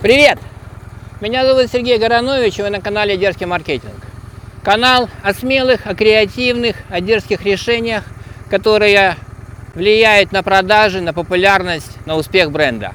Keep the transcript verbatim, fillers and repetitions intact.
Привет! Меня зовут Сергей Горонович, и вы на канале Дерзкий Маркетинг. Канал о смелых, о креативных, о дерзких решениях, которые влияют на продажи, на популярность, на успех бренда.